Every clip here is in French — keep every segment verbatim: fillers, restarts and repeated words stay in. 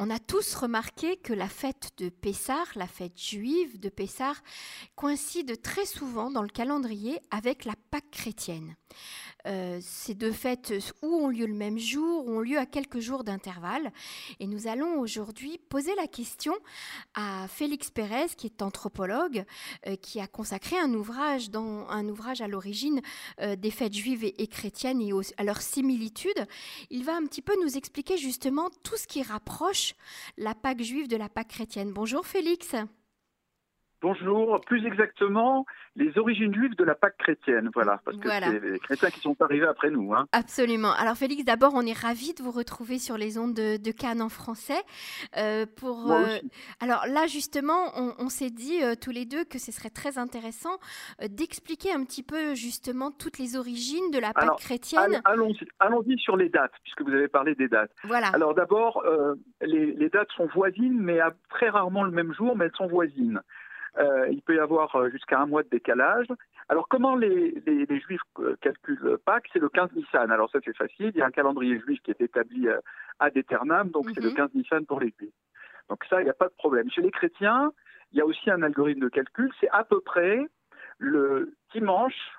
On a tous remarqué que la fête de Pessah, la fête juive de Pessah, coïncide très souvent dans le calendrier avec la Pâque chrétienne. Euh, ces deux fêtes ou ont lieu le même jour, ou ont lieu à quelques jours d'intervalle. Et nous allons aujourd'hui poser la question à Félix Pérez, qui est anthropologue, euh, qui a consacré un ouvrage, dans, un ouvrage à l'origine euh, des fêtes juives et, et chrétiennes et aux, à leur similitude. Il va un petit peu nous expliquer justement tout ce qui rapproche la Pâque juive de la Pâque chrétienne. Bonjour Félix. Bonjour, plus exactement les origines juives de la Pâque chrétienne, voilà, parce que voilà. C'est les chrétiens qui sont arrivés après nous. Hein. Absolument. Alors Félix, d'abord, on est ravis de vous retrouver sur les ondes de, de Cannes en français. Euh, pour, Moi aussi. Euh, alors là, justement, on, on s'est dit euh, tous les deux que ce serait très intéressant euh, d'expliquer un petit peu, justement, toutes les origines de la Pâque alors, chrétienne. Allons-y, allons-y sur les dates, puisque vous avez parlé des dates. Voilà. Alors d'abord, euh, les, les dates sont voisines, mais à très rarement le même jour, mais elles sont voisines. Euh, il peut y avoir jusqu'à un mois de décalage. Alors, comment les, les, les Juifs calculent Pâques? C'est le quinze Nisan. Alors, ça, c'est facile. Il y a un calendrier juif qui est établi ad aeternam, donc mm-hmm. c'est le quinze Nisan pour les Juifs. Donc, ça, il n'y a pas de problème. Chez les chrétiens, il y a aussi un algorithme de calcul. C'est à peu près le dimanche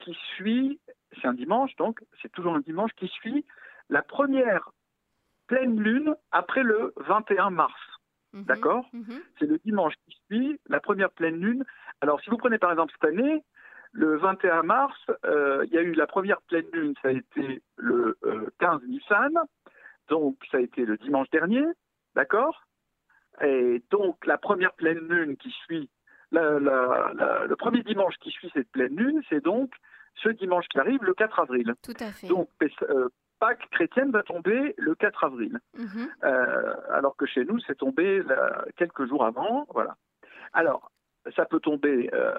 qui suit... C'est un dimanche, donc c'est toujours un dimanche qui suit la première pleine lune après le vingt et un mars. D'accord ? mmh. C'est le dimanche qui suit, la première pleine lune. Alors, si vous prenez par exemple cette année, le vingt et un mars, euh, il y a eu la première pleine lune, ça a été le euh, quinze Nisan, donc ça a été le dimanche dernier, d'accord ? Et donc, la première pleine lune qui suit, la, la, la, le premier dimanche qui suit cette pleine lune, c'est donc ce dimanche qui arrive, le quatre avril. Tout à fait. Donc, euh, Pâques chrétienne va tomber le quatre avril, mmh. euh, alors que chez nous, c'est tombé là, quelques jours avant. Voilà. Alors, ça peut tomber euh,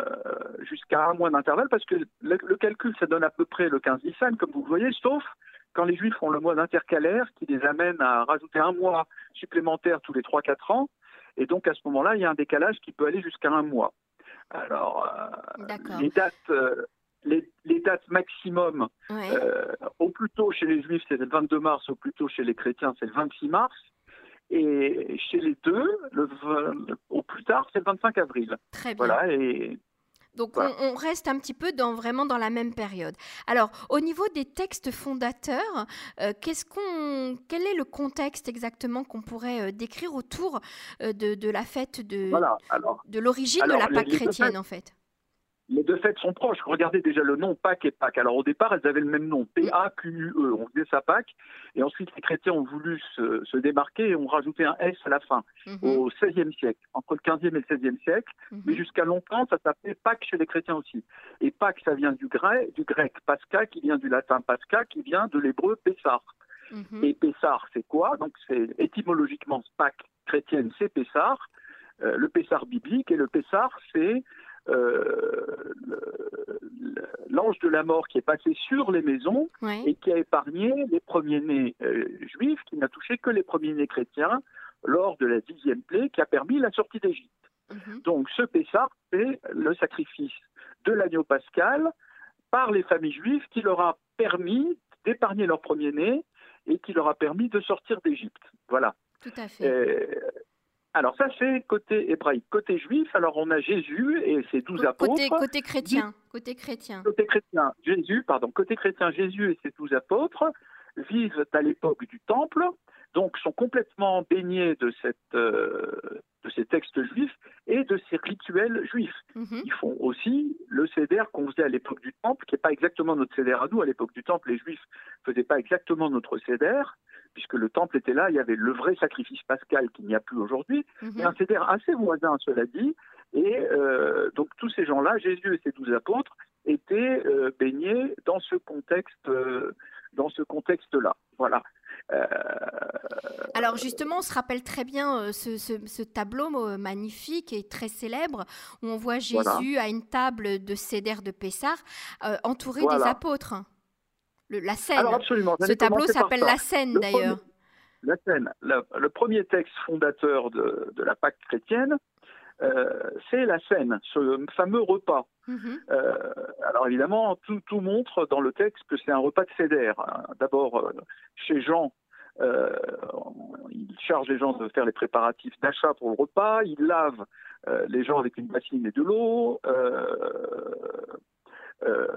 jusqu'à un mois d'intervalle, parce que le, le calcul, ça donne à peu près le quinze Nissan, comme vous le voyez, sauf quand les Juifs font le mois d'intercalaire, qui les amène à rajouter un mois supplémentaire tous les trois à quatre ans. Et donc, à ce moment-là, il y a un décalage qui peut aller jusqu'à un mois. Alors, euh, les dates... Euh, Les, les dates maximum, ouais. euh, au plus tôt chez les Juifs, c'est le vingt-deux mars, au plus tôt chez les chrétiens, c'est le vingt-six mars. Et chez les deux, le, le, au plus tard, c'est le vingt-cinq avril. Très bien. Voilà, et... Donc, voilà. on, on reste un petit peu dans, vraiment dans la même période. Alors, au niveau des textes fondateurs, euh, qu'est-ce qu'on, quel est le contexte exactement qu'on pourrait euh, décrire autour euh, de, de la fête de, voilà. alors, de l'origine alors, de la Pâque les, chrétienne, les fêtes... en fait? Les deux fêtes sont proches. Regardez déjà le nom, Pâques et Pâques. Alors au départ, elles avaient le même nom, P A Q U E. On faisait ça Pâques. Et ensuite, les chrétiens ont voulu se, se démarquer et ont rajouté un S à la fin, mm-hmm. au seizième siècle, entre le quinzième et le seizième siècle. Mm-hmm. Mais jusqu'à longtemps, ça s'appelait Pâques chez les chrétiens aussi. Et Pâques, ça vient du, grec, du grec Pascha, qui vient du latin Pascha, qui vient de l'hébreu Pessah. Mm-hmm. Et Pessah, c'est quoi? Donc c'est étymologiquement Pâques chrétienne, c'est Pessah. Euh, le Pessah biblique, et le Pessah, c'est... Euh, le, le, l'ange de la mort qui est passé sur les maisons, ouais. et qui a épargné les premiers-nés euh, juifs, qui n'a touché que les premiers-nés chrétiens lors de la dixième plaie, qui a permis la sortie d'Égypte. Mm-hmm. Donc ce Pessah, c'est le sacrifice de l'agneau pascal par les familles juives qui leur a permis d'épargner leurs premiers-nés et qui leur a permis de sortir d'Égypte. Voilà. Tout à fait. Euh, Alors ça, c'est côté hébraïque. Côté juif, alors on a Jésus et ses douze apôtres. Côté, côté chrétien, côté chrétien. Côté chrétien, Jésus, pardon, côté chrétien, Jésus et ses douze apôtres vivent à l'époque du Temple, donc sont complètement baignés de, cette, euh, de ces textes juifs et de ces rituels juifs. Mm-hmm. Ils font aussi le Seder qu'on faisait à l'époque du Temple, qui n'est pas exactement notre Seder à nous. À l'époque du Temple, les Juifs ne faisaient pas exactement notre Seder, puisque le temple était là, il y avait le vrai sacrifice pascal qu'il n'y a plus aujourd'hui, mais mmh. un Seder assez voisin, cela dit. Et euh, donc tous ces gens-là, Jésus et ses douze apôtres, étaient euh, baignés dans ce contexte, euh, dans ce contexte-là. Voilà. Euh... Alors justement, on se rappelle très bien euh, ce, ce, ce tableau magnifique et très célèbre où on voit Jésus voilà. à une table de Seder de Pessah, euh, entouré voilà. des apôtres. Le, la Cène. Alors absolument. Ce tableau s'appelle La Cène d'ailleurs. La Cène. Le, le premier texte fondateur de, de la Pâque chrétienne, euh, c'est la Cène, ce fameux repas. Mm-hmm. Euh, alors évidemment, tout, tout montre dans le texte que c'est un repas de Seder. D'abord, chez Jean, euh, il charge les gens de faire les préparatifs d'achat pour le repas, il lave euh, les gens avec une bassine et de l'eau. Euh, euh,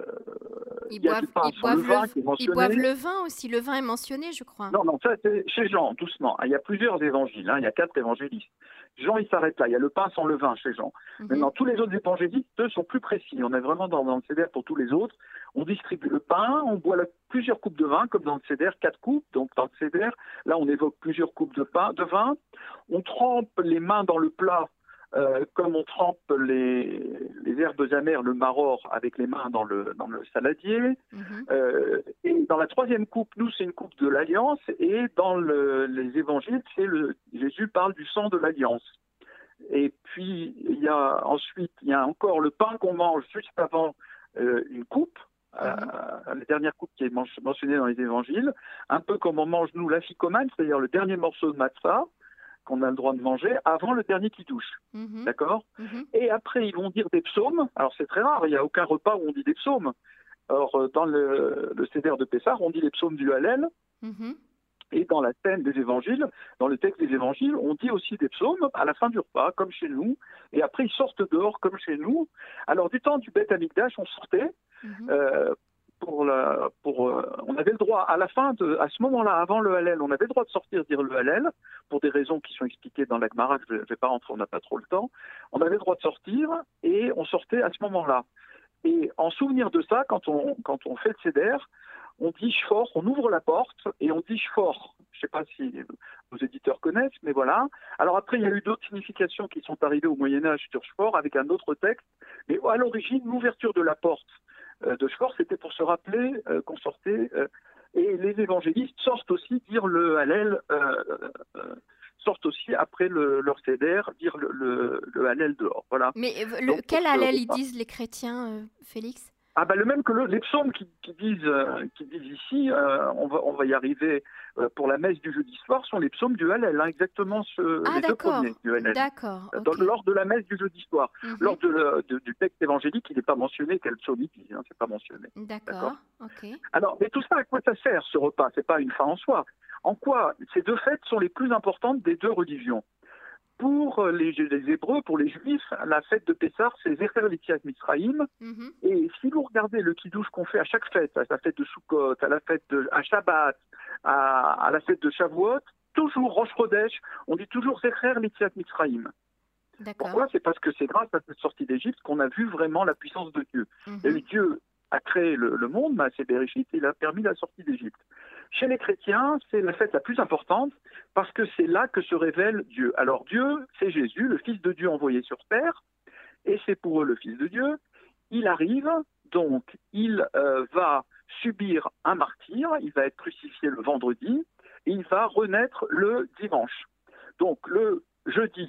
ils, boivent, ils, boivent le, ils boivent le vin aussi, le vin est mentionné, je crois. Non, non, ça c'est chez Jean, doucement. Il y a plusieurs évangiles, hein, il y a quatre évangélistes. Jean, il s'arrête là. Il y a le pain sans levain chez Jean. Mmh. Maintenant, tous les autres évangélistes, eux, sont plus précis. On est vraiment dans, dans le Seder pour tous les autres. On distribue le pain, on boit la, plusieurs coupes de vin, comme dans le Seder, quatre coupes. Donc, dans le Seder, là, on évoque plusieurs coupes de, pain, de vin. On trempe les mains dans le plat, euh, comme on trempe les, les herbes amères, le maror, avec les mains dans le, dans le saladier. Mmh. Euh, et dans la troisième coupe, nous, c'est une coupe de l'Alliance. Et dans le, les évangiles, c'est le, Jésus parle du sang de l'Alliance. Et puis, il y a ensuite, il y a encore le pain qu'on mange juste avant euh, une coupe, mmh. euh, la dernière coupe qui est mentionnée dans les évangiles, un peu comme on mange, nous, l'afikoman, c'est-à-dire le dernier morceau de matzah qu'on a le droit de manger avant le dernier kidouche. Mmh. D'accord ? Mmh. Et après, ils vont dire des psaumes. Alors, c'est très rare, il n'y a aucun repas où on dit des psaumes. Or, dans le, le Seder de Pessah, on dit les psaumes du Hallel. Mmh. Et dans la Cène des évangiles, dans le texte des évangiles, on dit aussi des psaumes à la fin du repas, comme chez nous. Et après, ils sortent dehors, comme chez nous. Alors, du temps du Beth Amigdash, on sortait. Mm-hmm. euh, pour la, pour, euh, on avait le droit, à la fin, de, à ce moment-là, avant le Hallel, on avait le droit de sortir dire le Hallel, pour des raisons qui sont expliquées dans la Gemara, que je ne vais pas rentrer, on n'a pas trop le temps. On avait le droit de sortir, et on sortait à ce moment-là. Et en souvenir de ça, quand on, quand on fait le Seder, on dit chefort, on ouvre la porte et on dit chefort. Je ne sais pas si nos éditeurs connaissent, mais voilà. Alors après, il y a eu d'autres significations qui sont arrivées au Moyen-Âge sur chefort avec un autre texte. Mais à l'origine, l'ouverture de la porte de chefort, c'était pour se rappeler euh, qu'on sortait. Euh, et les évangélistes sortent aussi dire le Hallel, euh, euh, sortent aussi après le, leur Seder dire le, le, le Hallel dehors. Voilà. Mais le, donc, quel Hallel ils disent les chrétiens, euh, Félix ? Ah bah le même que le, les psaumes qui, qui, disent, euh, qui disent ici, euh, on, va, on va y arriver euh, pour la messe du jeudi soir, sont les psaumes du Hallel, hein, exactement ce, ah, les deux premiers du Hallel. D'accord. Dans, okay. Lors de la messe du jeudi soir, mm-hmm. lors de le, de, du texte évangélique, il n'est pas mentionné quel psaume il dit, hein, c'est pas mentionné. D'accord. Okay. Alors, mais tout ça, à quoi ça sert ce repas? C'est pas une fin en soi. En quoi ces deux fêtes sont les plus importantes des deux religions? Pour les, les Hébreux, pour les Juifs, la fête de Pessah, c'est Zecher Litziat Mitzraïm. Mm-hmm. Et si vous regardez le kidouche qu'on fait à chaque fête, à la fête de Soukot, à la fête de à Shabbat, à, à la fête de Shavuot, toujours Rosh Hodesh, on dit toujours Zecher Litziat Mitzraïm. Pourquoi? C'est parce que c'est grâce à cette sortie d'Égypte qu'on a vu vraiment la puissance de Dieu. Mm-hmm. Et Dieu a créé le, le monde, mais c'est Bereshit, il a permis la sortie d'Égypte. Chez les chrétiens, c'est la fête la plus importante parce que c'est là que se révèle Dieu. Alors Dieu, c'est Jésus, le Fils de Dieu envoyé sur terre, et c'est pour eux le Fils de Dieu. Il arrive, donc il euh, va subir un martyr, il va être crucifié le vendredi, et il va renaître le dimanche. Donc le jeudi,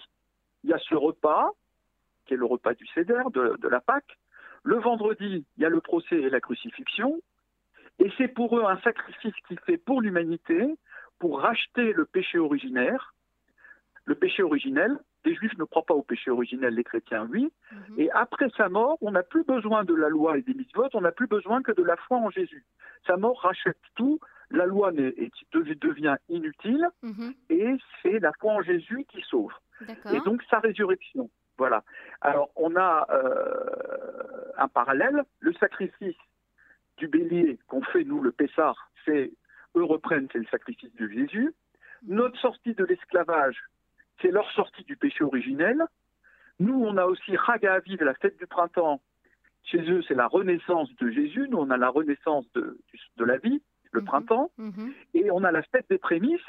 il y a ce repas, qui est le repas du Seder, de, de la Pâque. Le vendredi, il y a le procès et la crucifixion. Et c'est pour eux un sacrifice qu'il fait pour l'humanité, pour racheter le péché originaire, le péché originel. Les Juifs ne croient pas au péché originel, les chrétiens, oui. Mm-hmm. Et après sa mort, on n'a plus besoin de la loi et des mitzvot, on n'a plus besoin que de la foi en Jésus. Sa mort rachète tout, la loi devient inutile, mm-hmm. et c'est la foi en Jésus qui sauve. D'accord. Et donc sa résurrection. Voilà. Alors on a euh, un parallèle, le sacrifice du bélier qu'on fait, nous, le Pessah, c'est, eux reprennent, c'est le sacrifice de Jésus. Notre sortie de l'esclavage, c'est leur sortie du péché originel. Nous, on a aussi Raga Aviv, la fête du printemps. Chez eux, c'est la renaissance de Jésus. Nous, on a la renaissance de, de la vie, le mmh, printemps. Mmh. Et on a la fête des prémices,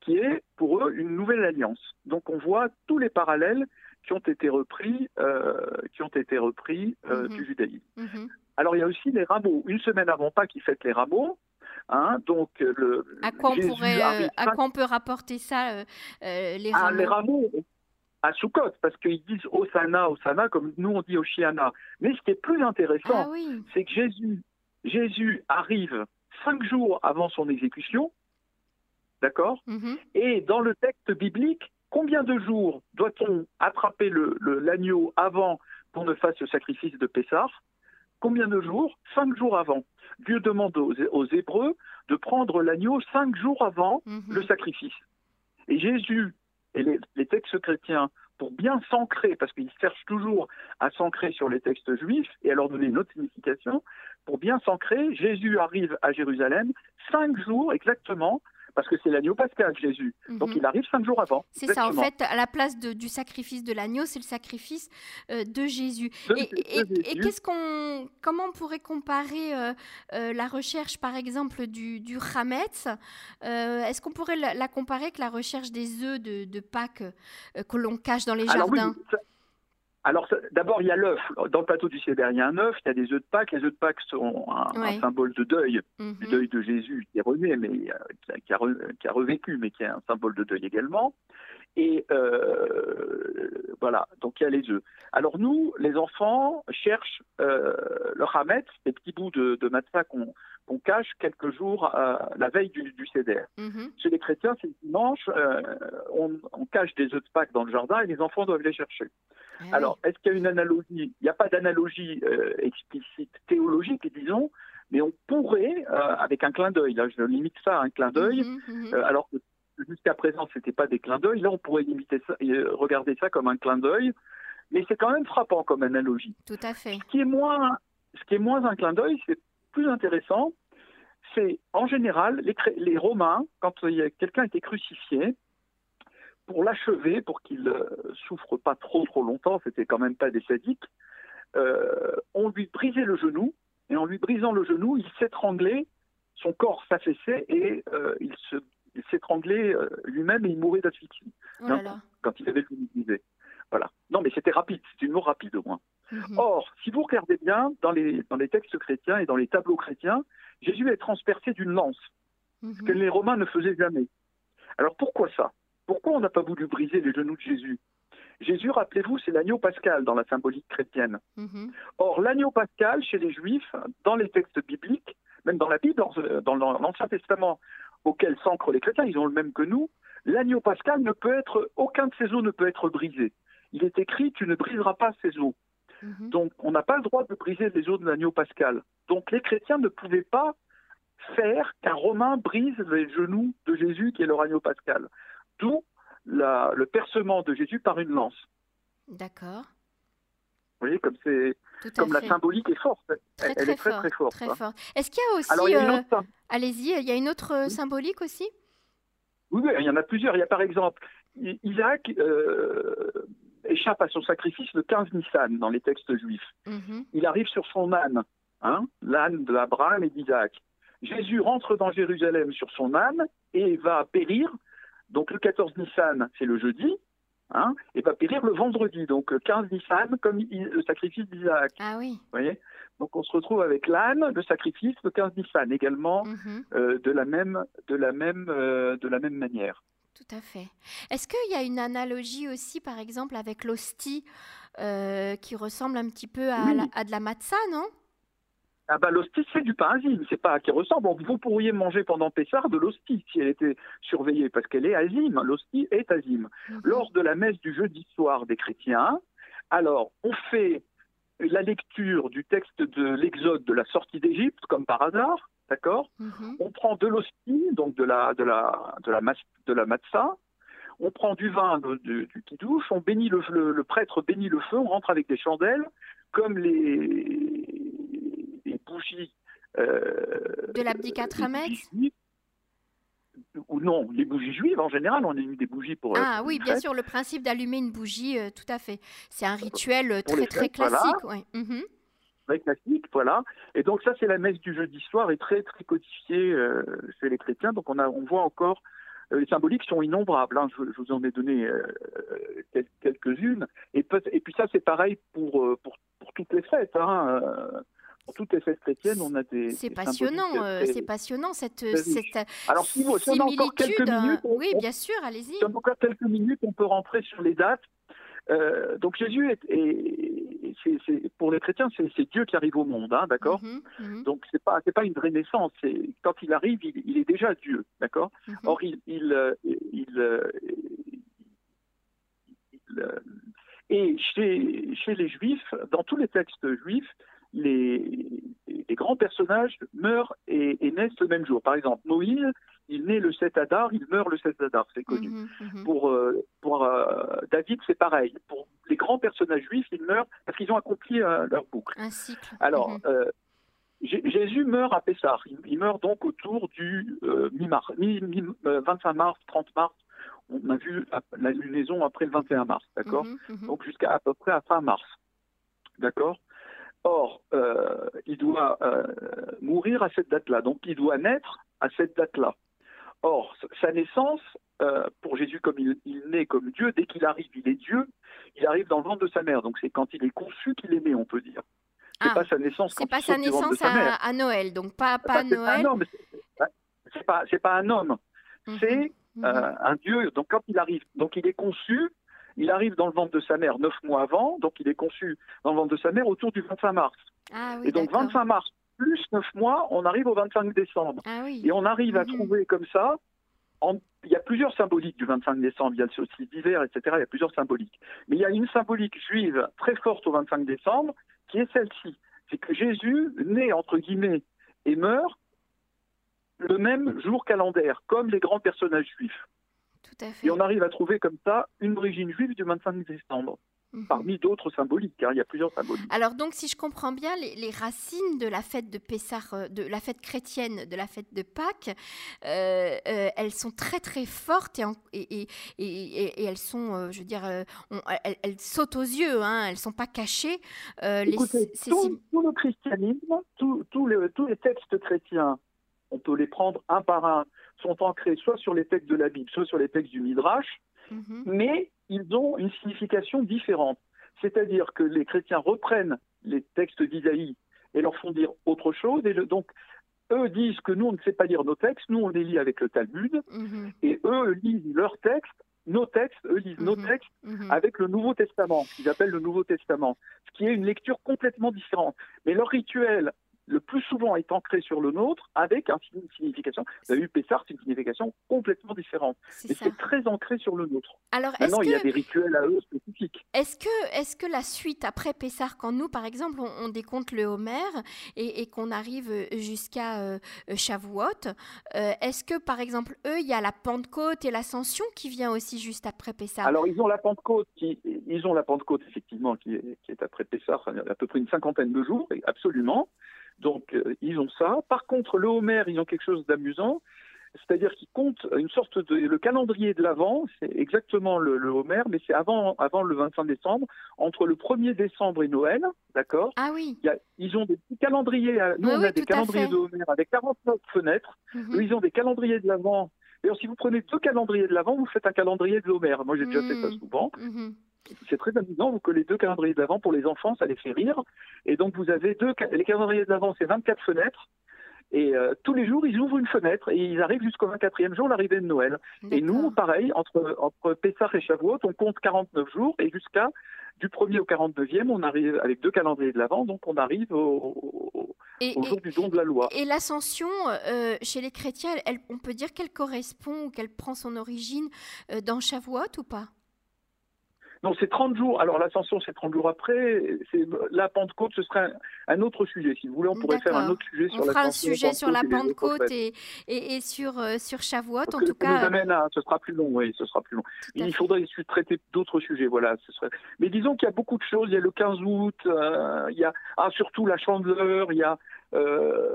qui est, pour eux, une nouvelle alliance. Donc, on voit tous les parallèles qui ont été repris, euh, qui ont été repris euh, mmh. du judaïsme. Mmh. Alors, il y a aussi les rameaux. Une semaine avant Pâques, ils fêtent les rameaux. Hein, donc, le, à, quoi on pourrait, euh, à quoi on peut rapporter ça, euh, euh, les rameaux? Ah, les rameaux, à Soukot, parce qu'ils disent « Hosanna, Hosanna », comme nous on dit « Oshiana ». Mais ce qui est plus intéressant, ah, oui. c'est que Jésus, Jésus arrive cinq jours avant son exécution, d'accord? Mm-hmm. Et dans le texte biblique, combien de jours doit-on attraper le, le, l'agneau avant qu'on ne fasse le sacrifice de Pessah? Combien de jours? Cinq jours avant. Dieu demande aux, aux Hébreux de prendre l'agneau cinq jours avant mmh. le sacrifice. Et Jésus et les, les textes chrétiens, pour bien s'ancrer, parce qu'ils cherchent toujours à s'ancrer sur les textes juifs et à leur donner une autre signification, pour bien s'ancrer, Jésus arrive à Jérusalem cinq jours exactement, parce que c'est l'agneau pascal, Jésus. Mmh. Donc il arrive cinq jours avant. C'est exactement. Ça, en fait, à la place de, du sacrifice de l'agneau, c'est le sacrifice euh, de Jésus. De, et de, de et, Jésus. Et qu'est-ce qu'on, comment on pourrait comparer euh, euh, la recherche, par exemple, du, du Hametz euh, Est-ce qu'on pourrait la, la comparer avec la recherche des œufs de, de Pâques euh, que l'on cache dans les Alors, jardins oui, ça... Alors, d'abord, il y a l'œuf. Dans le plateau du Seder, il y a un œuf, il y a des œufs de Pâques. Les œufs de Pâques sont un, ouais. un symbole de deuil, mmh. le deuil de Jésus qui est rené, mais qui a, qui, a re, qui a revécu, mais qui est un symbole de deuil également. Et euh, voilà, donc il y a les œufs. Alors nous, les enfants, cherchent euh, le Hametz, des petits bouts de, de matzah qu'on, qu'on cache quelques jours euh, la veille du, du Seder. Mm-hmm. Chez les chrétiens, c'est le dimanche, euh, on, on cache des œufs de Pâques dans le jardin et les enfants doivent les chercher. Mm-hmm. Alors, est-ce qu'il y a une analogie ? Il n'y a pas d'analogie euh, explicite théologique, disons, mais on pourrait, euh, avec un clin d'œil, là je limite ça à un clin d'œil, mm-hmm. euh, alors que jusqu'à présent, ce n'était pas des clins d'œil. Là, on pourrait limiter ça et regarder ça comme un clin d'œil. Mais c'est quand même frappant comme analogie. Tout à fait. Ce qui est moins, ce qui est moins un clin d'œil, c'est plus intéressant. C'est, en général, les, les Romains, quand quelqu'un était crucifié, pour l'achever, pour qu'il ne souffre pas trop, trop longtemps, c'était quand même pas des sadiques, euh, on lui brisait le genou. Et en lui brisant le genou, il s'étranglait, son corps s'affaissait et euh, il se Il s'étranglait lui-même et il mourait d'asphyxie oh quand il avait le brisé. Voilà. Non, mais c'était rapide, c'est une mort rapide au moins. Mm-hmm. Or, si vous regardez bien dans les, dans les textes chrétiens et dans les tableaux chrétiens, Jésus est transpercé d'une lance, mm-hmm. ce que les Romains ne faisaient jamais. Alors pourquoi ça ? Pourquoi on n'a pas voulu briser les genoux de Jésus ? Jésus, rappelez-vous, c'est l'agneau pascal dans la symbolique chrétienne. Mm-hmm. Or, l'agneau pascal chez les Juifs, dans les textes bibliques, même dans la Bible, dans l'Ancien Testament, auquel s'ancrent les chrétiens, ils ont le même que nous, l'agneau pascal ne peut être, aucun de ses os ne peut être brisé. Il est écrit, tu ne briseras pas ses os. Mm-hmm. Donc, on n'a pas le droit de briser les os de l'agneau pascal. Donc, les chrétiens ne pouvaient pas faire qu'un Romain brise les genoux de Jésus, qui est leur agneau pascal. D'où la, le percement de Jésus par une lance. D'accord. Vous voyez, comme, c'est, comme la symbolique est forte. Très, elle très est très, fort, très forte. Très hein. fort. Est-ce qu'il y a aussi... Alors, il y a une autre... euh, allez-y, il y a une autre oui. symbolique aussi ? Oui, il y en a plusieurs. Il y a par exemple, Isaac euh, échappe à son sacrifice le quinze Nissan dans les textes juifs. Mm-hmm. Il arrive sur son âne, hein, l'âne d'Abraham et d'Isaac. Jésus rentre dans Jérusalem sur son âne et va périr. Donc le quatorze Nissan, c'est le jeudi. Hein, et va périr le vendredi, donc quinze Nissan, comme le sacrifice d'Isaac. Ah oui. Vous voyez ? Donc on se retrouve avec l'âne, le sacrifice, le quinze Nissan également, mm-hmm. euh, de la même, de la même, euh, de la même manière. Tout à fait. Est-ce qu'il y a une analogie aussi, par exemple, avec l'hostie, euh, qui ressemble un petit peu à, oui. la, à de la matzah, non ? Ah bah, l'hostie, c'est du pain asile, c'est pas à qui ressemble. Bon, vous pourriez manger pendant Pessah de l'hostie si elle était surveillée, parce qu'elle est asime, l'hostie est asime. Mmh. Lors de la messe du jeudi soir des chrétiens, alors on fait la lecture du texte de l'Exode de la sortie d'Égypte, comme par hasard, d'accord ? Mmh. On prend de l'hostie, donc de la, de la, de la, mas, de la matzah, on prend du vin, de, de, du kidouche, on bénit le, le, le prêtre bénit le feu, on rentre avec des chandelles, comme les... bougies euh, de l'abdicatre Hametz ou non, les bougies juives en général, on a eu des bougies pour ah euh, oui bien sûr, le principe d'allumer une bougie, euh, tout à fait, c'est un rituel euh, très très classique, voilà. Ouais. Mm-hmm. Très classique, voilà. Et donc ça, c'est la messe du jeudi soir et très très codifiée euh, chez les chrétiens. Donc on a, on voit encore euh, les symboliques sont innombrables, hein. je, je vous en ai donné euh, quelques-unes, et, peut- et puis ça c'est pareil pour pour, pour toutes les fêtes, hein. euh, Pour toutes les fêtes chrétiennes, on a des... C'est des passionnant, euh, c'est passionnant cette, cette Alors, si vous, si similitude. Encore quelques minutes, on, oui, bien sûr, allez-y. Si on a encore quelques minutes, on peut rentrer sur les dates. Euh, donc, Jésus, est, est, est, c'est, c'est, pour les chrétiens, c'est, c'est Dieu qui arrive au monde, hein, d'accord ? Mm-hmm, mm-hmm. Donc, c'est pas, c'est pas une renaissance. C'est, quand il arrive, il, il est déjà Dieu, d'accord ? Mm-hmm. Or, il... il, euh, il, euh, il euh, et chez, chez les Juifs, dans tous les textes juifs, Les, les grands personnages meurent et, et naissent le même jour. Par exemple, Moïse, Il naît le sept Hadar, il meurt le sept Hadar, c'est connu. Mmh, mmh. Pour, euh, pour euh, David, c'est pareil. Pour les grands personnages juifs, ils meurent parce qu'ils ont accompli euh, leur boucle. Un cycle. Alors, mmh. euh, J- Jésus meurt à Pessah. Il, il meurt donc autour du euh, mi-mars, mi- mi- vingt-cinq mars, trente mars. On a vu la lunaison après le vingt et un mars, d'accord ? mmh, mmh. Donc jusqu'à à peu près à fin mars, d'accord ? Or, euh, il doit euh, mourir à cette date-là. Donc, il doit naître à cette date-là. Or, sa naissance, euh, pour Jésus, comme il, il naît comme Dieu, dès qu'il arrive, il est Dieu, il arrive dans le ventre de sa mère. Donc, c'est quand il est conçu qu'il est né, on peut dire. C'est ah, pas sa naissance quand il est né. C'est pas sa naissance à, à Noël, donc pas, pas, pas Noël. Non, mais c'est pas, c'est pas un homme. Mmh. C'est mmh. Euh, un Dieu. Donc, quand il arrive, donc il est conçu. Il arrive dans le ventre de sa mère neuf mois avant, donc il est conçu dans le ventre de sa mère autour du vingt-cinq mars. Ah oui, et donc d'accord. vingt-cinq mars plus neuf mois, on arrive au vingt-cinq décembre. Ah oui. Et on arrive mmh. à trouver comme ça, en... il y a plusieurs symboliques du vingt-cinq décembre, il y a le solstice d'hiver, et cetera. Il y a plusieurs symboliques. Mais il y a une symbolique juive très forte au vingt-cinq décembre, qui est celle-ci. C'est que Jésus naît, entre guillemets, et meurt le même jour calendaire, comme les grands personnages juifs. Tout à fait. Et on arrive à trouver comme ça une origine juive du vingt-cinq décembre, mmh. parmi d'autres symboliques, car il y a plusieurs symboliques. Alors donc, si je comprends bien, les, les racines de la fête de Pessah, de la fête chrétienne, de la fête de Pâques, euh, euh, elles sont très très fortes et, en, et, et, et, et, et elles sont, euh, je veux dire, euh, on, elles, elles sautent aux yeux, hein, elles ne sont pas cachées. Euh, Écoutez, les, tout, si... tout le christianisme, tout, tout le, tous les textes chrétiens, on peut les prendre un par un, sont ancrés soit sur les textes de la Bible, soit sur les textes du Midrash, mmh. mais ils ont une signification différente. C'est-à-dire que les chrétiens reprennent les textes d'Isaïe et leur font dire autre chose, et le, donc eux disent que nous, on ne sait pas lire nos textes, nous, on les lit avec le Talmud, mmh. et eux lisent leurs textes, nos textes, eux lisent mmh. nos textes, mmh. avec le Nouveau Testament, ce qu'ils appellent le Nouveau Testament, ce qui est une lecture complètement différente. Mais leur rituel, le plus souvent est ancré sur le nôtre, avec une signification. Vous avez vu, Pessah, c'est une signification complètement différente. Mais c'est, c'est très ancré sur le nôtre. Alors, Maintenant, est-ce il que... y a des rituels à eux spécifiques. Est-ce que, est-ce que la suite, après Pessah, quand nous, par exemple, on, on décompte le Homer et, et qu'on arrive jusqu'à euh, Shavuot, euh, est-ce que, par exemple, eux, il y a la Pentecôte et l'Ascension qui vient aussi juste après Pessah? Alors, ils ont la Pentecôte, qui, ils ont la Pentecôte effectivement, qui est, qui est après Pessah, à peu près une cinquantaine de jours, absolument. Donc, euh, ils ont ça. Par contre, le Homer, ils ont quelque chose d'amusant, c'est-à-dire qu'ils comptent une sorte de... Le calendrier de l'Avent, c'est exactement le, le Homer, mais c'est avant, avant le vingt-cinq décembre, entre le premier décembre et Noël, d'accord ? Ah oui. Y a, ils ont des petits calendriers. À, nous, oui, on a oui, des calendriers de Homer avec quarante-neuf fenêtres. Mm-hmm. Eux, ils ont des calendriers de l'Avent. D'ailleurs, si vous prenez deux calendriers de l'Avent, vous faites un calendrier de l'Homer. Moi, j'ai déjà mm-hmm. fait ça souvent. Mm-hmm. C'est très amusant que les deux calendriers de l'Avent, pour les enfants, ça les fait rire. Et donc, vous avez deux... Les calendriers de l'Avent, c'est vingt-quatre fenêtres. Et euh, tous les jours, ils ouvrent une fenêtre. Et ils arrivent jusqu'au vingt-quatrième jour, l'arrivée de Noël. D'accord. Et nous, pareil, entre, entre Pessah et Shavuot, on compte quarante-neuf jours. Et jusqu'à du premier au quarante-neuvième, on arrive avec deux calendriers de l'Avent. Donc, on arrive au, au, et, au jour et, du don de la loi. Et l'Ascension, euh, chez les chrétiens, elle, on peut dire qu'elle correspond ou qu'elle prend son origine euh, dans Shavuot ou pas ? Non, c'est trente jours. Alors, l'Ascension, c'est trente jours après. C'est... La Pentecôte, ce serait un, un autre sujet. Si vous voulez, on pourrait D'accord. faire un autre sujet sur on l'Ascension. On fera un sujet sur la Pentecôte et, et, et sur, euh, sur Shavuot, Parce en tout cas. Nous amène à... Ce sera plus long, oui, ce sera plus long. Il faudrait traiter d'autres sujets, voilà. Ce serait... Mais disons qu'il y a beaucoup de choses. Il y a le quinze août, euh, il y a ah, surtout la Chandeleur, il y a euh,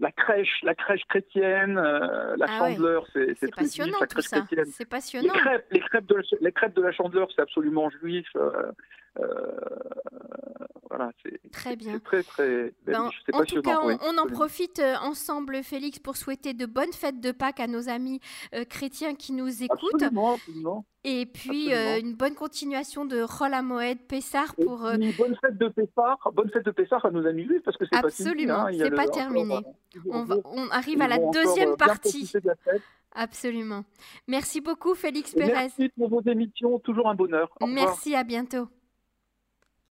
la crèche, la crèche chrétienne, euh, la ah Chandeleur, ouais. c'est, c'est, c'est passionnant juif, tout ça. C'est passionnant. Les crêpes, les crêpes de la, les crêpes de la Chandeleur, c'est absolument juif, euh, euh, voilà, c'est très bien, c'est très très, ben, c'est en tout cas, on, oui, on en profite ensemble, Félix, pour souhaiter de bonnes fêtes de Pâques à nos amis euh, chrétiens qui nous écoutent. Absolument, absolument. Et puis euh, une bonne continuation de Rol à Moed, Pessah pour euh... bonne fête de Pessah, bonne fête de Pessah à nos amis juifs parce que c'est absolument, pas fini, hein, c'est pas le... terminé. Encore, on, va, on arrive à la deuxième partie. Absolument. Merci beaucoup, Félix Pérez. Merci pour vos émissions, toujours un bonheur. Au revoir. Merci, à bientôt.